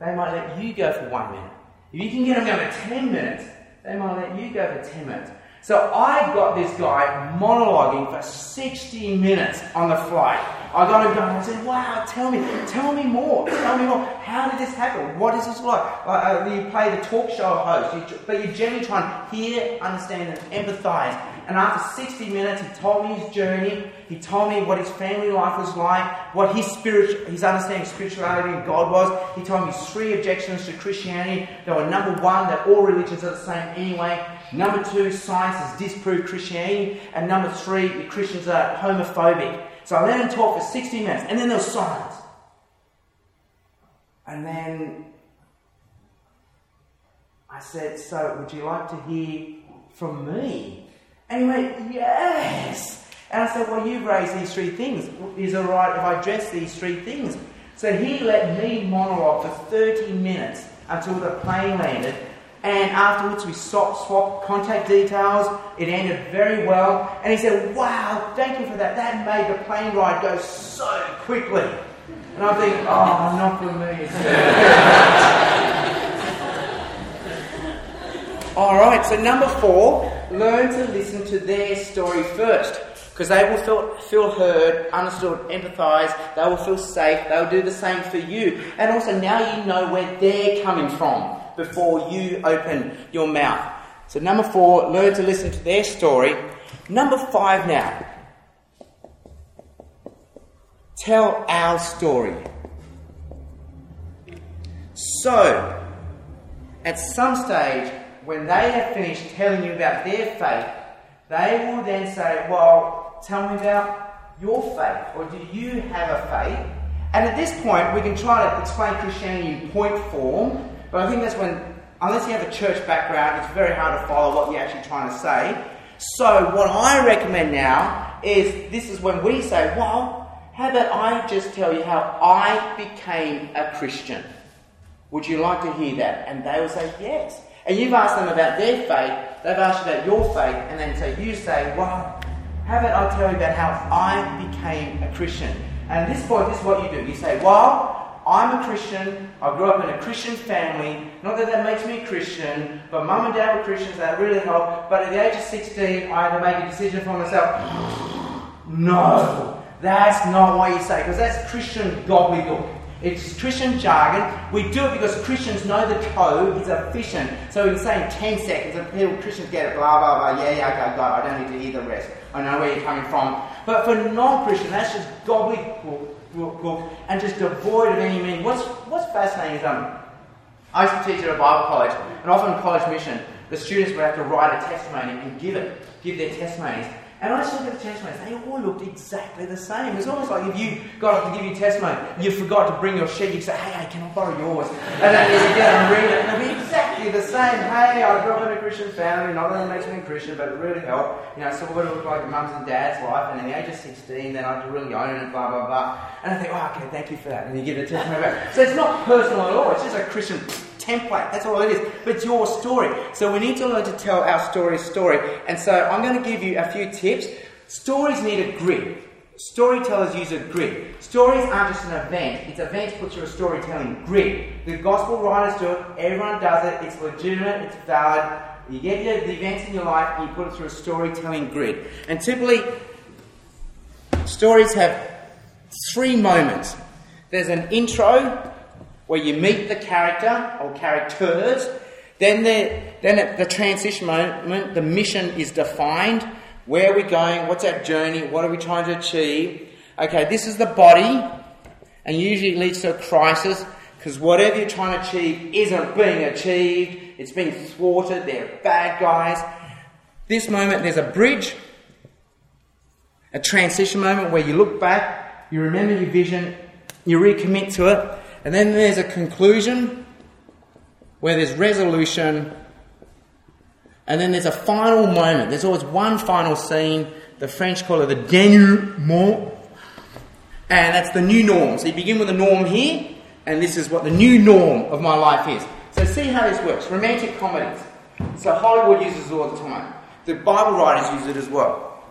they might let you go for one minute. If you can get them going for ten minutes, they might let you go for ten minutes. So I got this guy monologuing for sixty minutes on the flight. I got him going, I said, wow, tell me, tell me more, tell me more. How did this happen? What is this like? Like uh, you play the talk show host, you, but you're generally trying to hear, understand, and empathize. And after sixty minutes, he told me his journey. He told me what his family life was like, what his spirit, his understanding of spirituality and God was. He told me his three objections to Christianity. They were number one, that all religions are the same anyway. Number two, science has disproved Christianity. And number three, the Christians are homophobic. So I let him talk for sixty minutes, and then there was silence. And then I said, so would you like to hear from me? And he went, yes. And I said, well, you've raised these three things. Is it right if I address these three things? So he let me monologue for thirty minutes until the plane landed. And afterwards, we swapped, swapped contact details. It ended very well. And he said, wow, thank you for that. That made the plane ride go so quickly. And I think, oh, not for me. All right, so number four, learn to listen to their story first. Because they will feel, feel heard, understood, empathised. They will feel safe. They will do the same for you. And also, now you know where they're coming from before you open your mouth. So number four, learn to listen to their story. Number five now. Tell our story. So, at some stage, when they have finished telling you about their faith, they will then say, well, tell me about your faith, or do you have a faith? And at this point, we can try to explain Christianity in point form, but I think that's when, unless you have a church background, it's very hard to follow what you're actually trying to say. So what I recommend now is, this is when we say, well, how about I just tell you how I became a Christian? Would you like to hear that? And they will say, yes. And you've asked them about their faith, they've asked you about your faith, and then so you say, well, how about I tell you about how I became a Christian? And at this point, this is what you do. You say, well, I'm a Christian, I grew up in a Christian family, not that that makes me a Christian, but mum and dad were Christians, that really helped, but at the age of sixteen, I had to make a decision for myself. No, that's not what you say, because that's Christian gobbledygook. It's Christian jargon. We do it because Christians know the code is efficient, so we can say in ten seconds, and people, Christians get it, blah, blah, blah, yeah, yeah, okay, go, I don't need to hear the rest. I know where you're coming from. But for non-Christian, that's just gobbledygook. And just devoid of any meaning. What's what's fascinating is um, I used to teach at a Bible college, and often in college mission, the students would have to write a testimony and give it, give their testimonies. And I just looked at the testimonies; they all looked exactly the same. It's almost like if you got up to give your testimony, you forgot to bring your sheet. You say, "Hey, can I borrow yours?" And then you get and read it, and it'll be exactly the same. Hey, I grew up in a Christian family. Not only makes me a Christian, but it really helped. You know, I saw what it looked like in mum's and dad's life. And at the age of sixteen, then I had to really own it. Blah blah blah. And I think, "Oh, okay, thank you for that." And you give the testimony back. So it's not personal at all. It's just a Christian template. That's all it is. But it's your story. So we need to learn to tell our story story. And so I'm going to give you a few tips. Stories need a grid. Storytellers use a grid. Stories aren't just an event. It's events put through a storytelling grid. The gospel writers do it. Everyone does it. It's legitimate. It's valid. You get the events in your life and you put it through a storytelling grid. And typically, stories have three moments. There's an intro, where you meet the character or characters, then the, then at the transition moment, the mission is defined. Where are we going? What's our journey? What are we trying to achieve? Okay, this is the body, and usually leads to a crisis, because whatever you're trying to achieve isn't being achieved. It's being thwarted. They're bad guys. This moment, there's a bridge, a transition moment where you look back, you remember your vision, you recommit to it. And then there's a conclusion where there's resolution, and then there's a final moment. There's always one final scene. The French call it the denouement, and that's the new norm. So you begin with a norm here, and this is what the new norm of my life is. So see how this works. Romantic comedies. So Hollywood uses all the time. The Bible writers use it as well.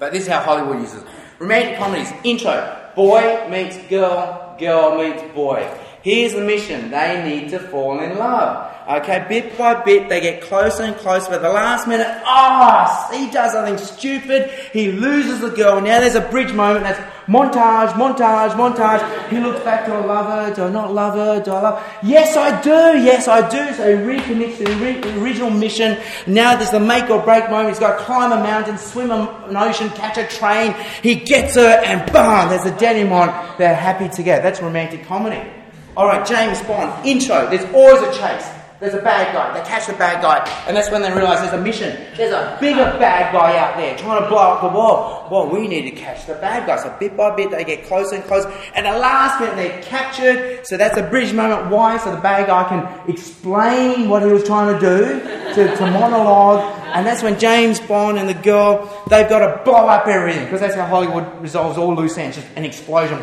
But this is how Hollywood uses it. Romantic comedies. Intro. Boy meets girl. Girl meets boy. Here's the mission. They need to fall in love. Okay, bit by bit, they get closer and closer. But at the last minute, ah, oh, he does something stupid. He loses the girl. Now there's a bridge moment. That's montage, montage, montage. He looks back. Do I love her? Do I not love her? Do I love her? Yes, I do. Yes, I do. So he reconnects to the original mission. Now there's the make or break moment. He's got to climb a mountain, swim an ocean, catch a train. He gets her, and bam, there's a denouement. They're happy together. That's romantic comedy. All right, James Bond. Intro. There's always a chase. There's a bad guy. They catch the bad guy. And that's when they realise there's a mission. There's a bigger bad guy out there trying to blow up the world. Well, we need to catch the bad guy. So bit by bit, they get closer and closer. And at the last minute, they're captured. So that's a bridge moment. Why? So the bad guy can explain what he was trying to do to, to monologue. And that's when James Bond and the girl, they've got to blow up everything. Because that's how Hollywood resolves all loose ends. Just an explosion.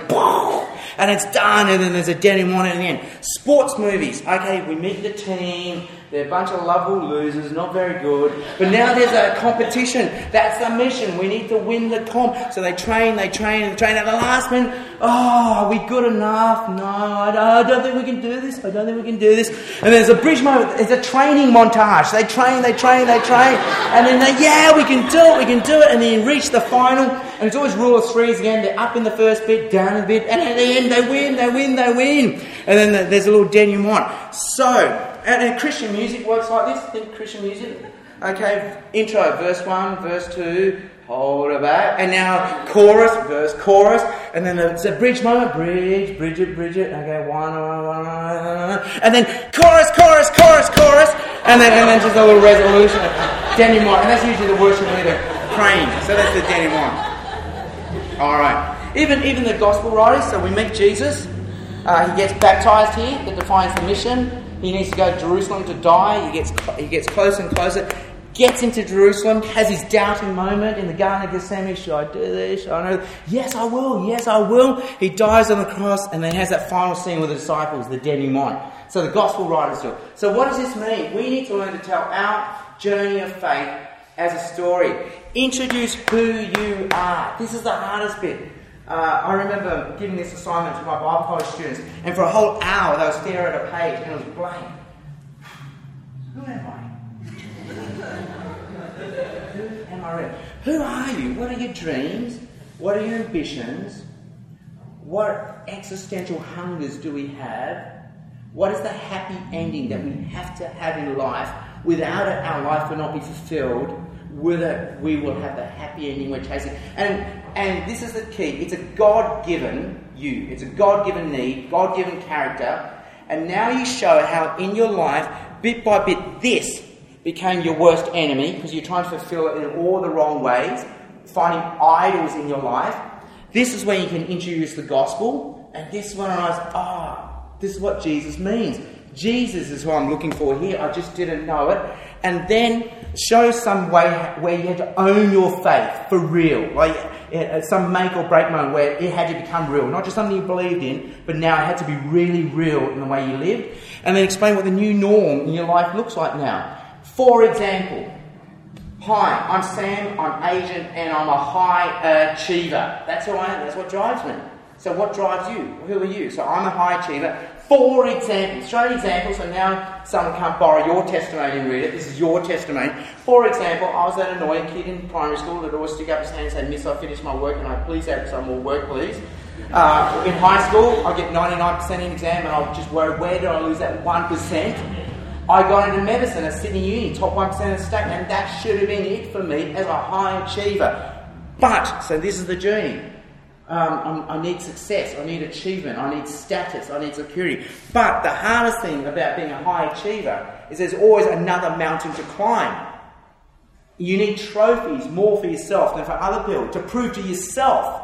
And it's done, and then there's a denouement at the end. Sports movies. Okay, we meet the team. They're a bunch of lovable losers, not very good. But now there's a competition. That's the mission. We need to win the comp. So they train, they train, and train. At the last minute, oh, are we good enough? No, I don't, I don't think we can do this. I don't think we can do this. And there's a bridge moment. There's a training montage. They train, they train, they train. And then they, yeah, we can do it, we can do it. And then you reach the final. And it's always rule of threes again. They're up in the first bit, down in the bit. And at the end, they win, they win, they win. And then there's a little denouement. So... And Christian music works like this. Think Christian music. Okay, intro, verse one, verse two, hold it back. And now chorus, verse, chorus. And then it's a bridge moment. Bridge, Bridget, Bridget. Okay, one, one, one, one. And then chorus, chorus, chorus, chorus. And then and then just a little resolution. Denouement. And that's usually the worship leader praying. So that's the denouement. All right. Even, even the gospel writers. So we meet Jesus. Uh, he gets baptised here. That defines the mission. He needs to go to Jerusalem to die. He gets he gets closer and closer. Gets into Jerusalem. Has his doubting moment in the Garden of Gethsemane. Should I do this? Should I know? Yes, I will. Yes, I will. He dies on the cross and then has that final scene with the disciples, the denouement. So the gospel writers do it. So what does this mean? We need to learn to tell our journey of faith as a story. Introduce who you are. This is the hardest bit. Uh, I remember giving this assignment to my Bible college students, and for a whole hour they would stare at a page and it was blank. Who am I? Who am I really? Who are you? What are your dreams? What are your ambitions? What existential hungers do we have? What is the happy ending that we have to have in life? Without it, our life will not be fulfilled. With it, we will have the happy ending we're chasing. And And this is the key. It's a God-given you. It's a God-given need, God-given character. And now you show how in your life, bit by bit, this became your worst enemy because you're trying to fulfill it in all the wrong ways, finding idols in your life. This is where you can introduce the gospel. And this is when I realized, ah, oh, this is what Jesus means. Jesus is who I'm looking for here. I just didn't know it. And then show some way where you had to own your faith for real. Like some make or break moment where it had to become real. Not just something you believed in, but now it had to be really real in the way you lived. And then explain what the new norm in your life looks like now. For example, hi, I'm Sam, I'm Asian, and I'm a high achiever. That's who I am. That's what drives me. So what drives you? Who are you? So I'm a high achiever. For example, straight example, so now someone can't borrow your testimony and read it. This is your testimony. For example, I was that annoying kid in primary school that always stick up his hand and say, "Miss, I finished my work, and I please have some more work, please." Uh, in high school, I get ninety-nine percent in exam, and I was just worried, where did I lose that one percent? I got into medicine at Sydney Uni, top one percent of the state, and that should have been it for me as a high achiever. But, so this is the journey. Um, I need success, I need achievement, I need status, I need security. But the hardest thing about being a high achiever is there's always another mountain to climb. You need trophies more for yourself than for other people to prove to yourself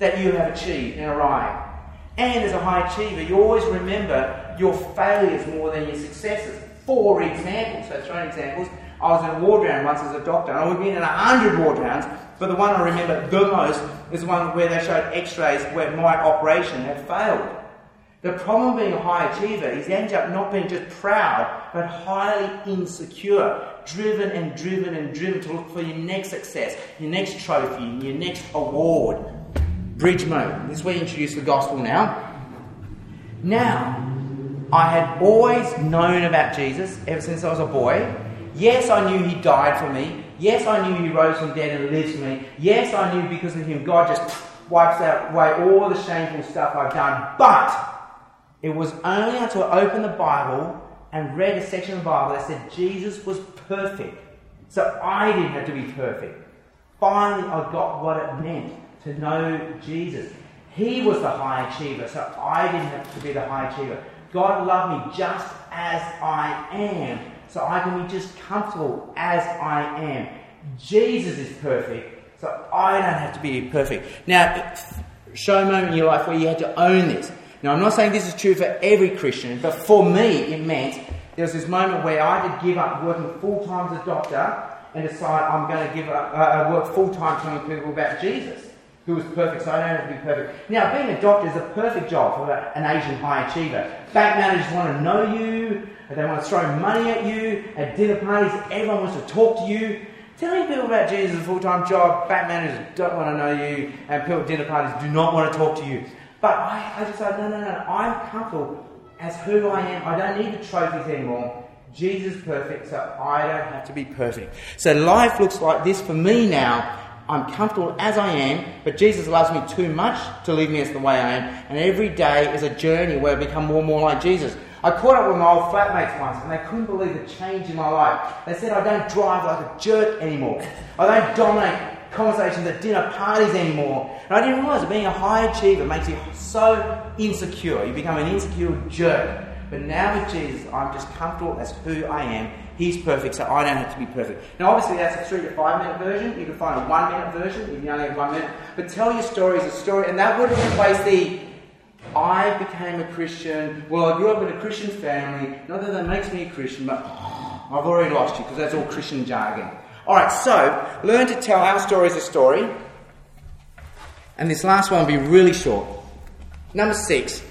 that you have achieved and arrived. And as a high achiever, you always remember your failures more than your successes. For example, so throwing examples, I was in a ward round once as a doctor, and I would have been in a hundred ward rounds, but the one I remember the most is one where they showed x-rays where my operation had failed. The problem being a high achiever is you end up not being just proud, but highly insecure, driven and driven and driven to look for your next success, your next trophy, your next award. Bridge mode. This is where you introduce the gospel now. Now, I had always known about Jesus ever since I was a boy. Yes, I knew he died for me. Yes, I knew he rose from the dead and lives for me. Yes, I knew because of him God just wipes away all the shameful stuff I've done. But it was only until I opened the Bible and read a section of the Bible that said Jesus was perfect. So I didn't have to be perfect. Finally, I got what it meant to know Jesus. He was the high achiever, so I didn't have to be the high achiever. God loved me just as I am, so I can be just comfortable as I am. Jesus is perfect, so I don't have to be perfect. Now, show a moment in your life where you had to own this. Now, I'm not saying this is true for every Christian, but for me, it meant there was this moment where I did give up working full-time as a doctor and decide I'm going to give up uh, work full-time telling people about Jesus, who was perfect, so I don't have to be perfect. Now, being a doctor is a perfect job for an Asian high achiever. Bank managers want to know you, they want to throw money at you, at dinner parties, everyone wants to talk to you. Telling people about Jesus is a full-time job, bank managers don't want to know you, and people at dinner parties do not want to talk to you. But I, I decided, no, no, no, I'm comfortable as who I am. I don't need the trophies anymore. Jesus is perfect, so I don't have to be perfect. So life looks like this for me now. I'm comfortable as I am, but Jesus loves me too much to leave me as the way I am. And every day is a journey where I become more and more like Jesus. I caught up with my old flatmates once, and they couldn't believe the change in my life. They said I don't drive like a jerk anymore. I don't dominate conversations at dinner parties anymore. And I didn't realise that being a high achiever makes you so insecure. You become an insecure jerk. But now with Jesus, I'm just comfortable as who I am. He's perfect, so I don't have to be perfect. Now, obviously, that's a three to five minute version. You can find a one minute version if you only have one minute. But tell your story as a story, and that would have replaced the I became a Christian. Well, I grew up in a Christian family. Not that that makes me a Christian, but I've already lost you because that's all Christian jargon. Alright, so, learn to tell our story as a story. And this last one will be really short. Number six.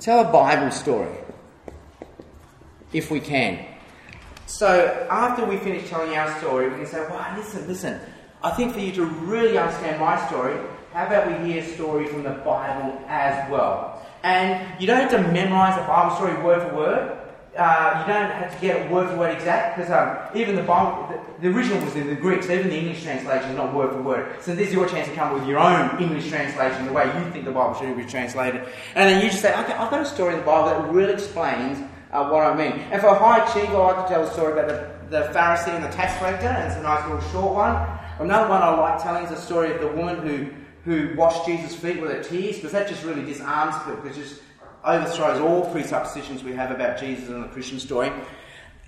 Tell a Bible story. If we can. So, after we finish telling our story, we can say, wow, listen, listen. I think for you to really understand my story, how about we hear a story from the Bible as well? And you don't have to memorise the Bible story word for word. Uh, you don't have to get it word for word exact, because um, even the Bible, the, the original was in the Greek, so even the English translation is not word for word. So this is your chance to come up with your own English translation, the way you think the Bible should be translated. And then you just say, okay, I've got a story in the Bible that really explains uh, what I mean. And for a high achiever, I could tell a story about the, the Pharisee and the tax collector, and it's a nice little short one. Another one I like telling is the story of the woman who, who washed Jesus' feet with her tears, because that just really disarms people, because just overthrows all presuppositions we have about Jesus and the Christian story.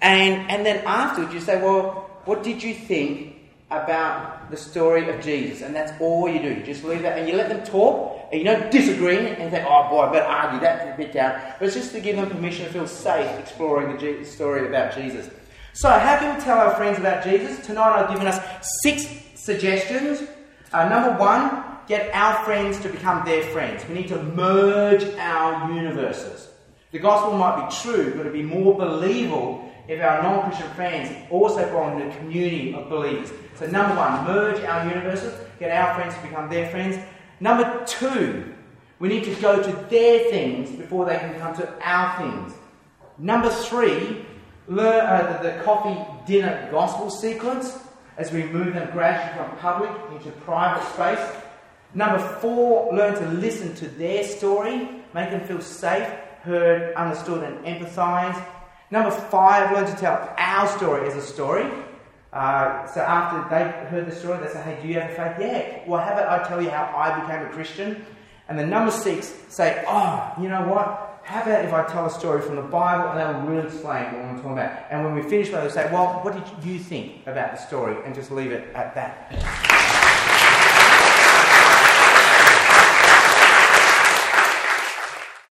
And and then afterwards you say, well, what did you think about the story of Jesus? And that's all you do. You just leave that and you let them talk, and you don't disagree and think, oh boy, I better argue that bit down. But it's just to give them permission to feel safe exploring the Je- story about Jesus. So how can we tell our friends about Jesus? Tonight I've given us six suggestions. Uh, number one, get our friends to become their friends. We need to merge our universes. The gospel might be true, but it would be more believable if our non-Christian friends also formed a community of believers. So number one, merge our universes. Get our friends to become their friends. Number two, we need to go to their things before they can come to our things. Number three, learn uh, the coffee, dinner, gospel sequence as we move them gradually from public into private space. Number four, learn to listen to their story. Make them feel safe, heard, understood and empathised. Number five, learn to tell our story as a story. Uh, so after they've heard the story, they say, hey, do you have a faith? Yeah. Well, how about I tell you how I became a Christian? And then number six, say, oh, you know what? How about if I tell a story from the Bible and that will really explain what I'm talking about? And when we finish, they'll say, well, what did you think about the story? And just leave it at that.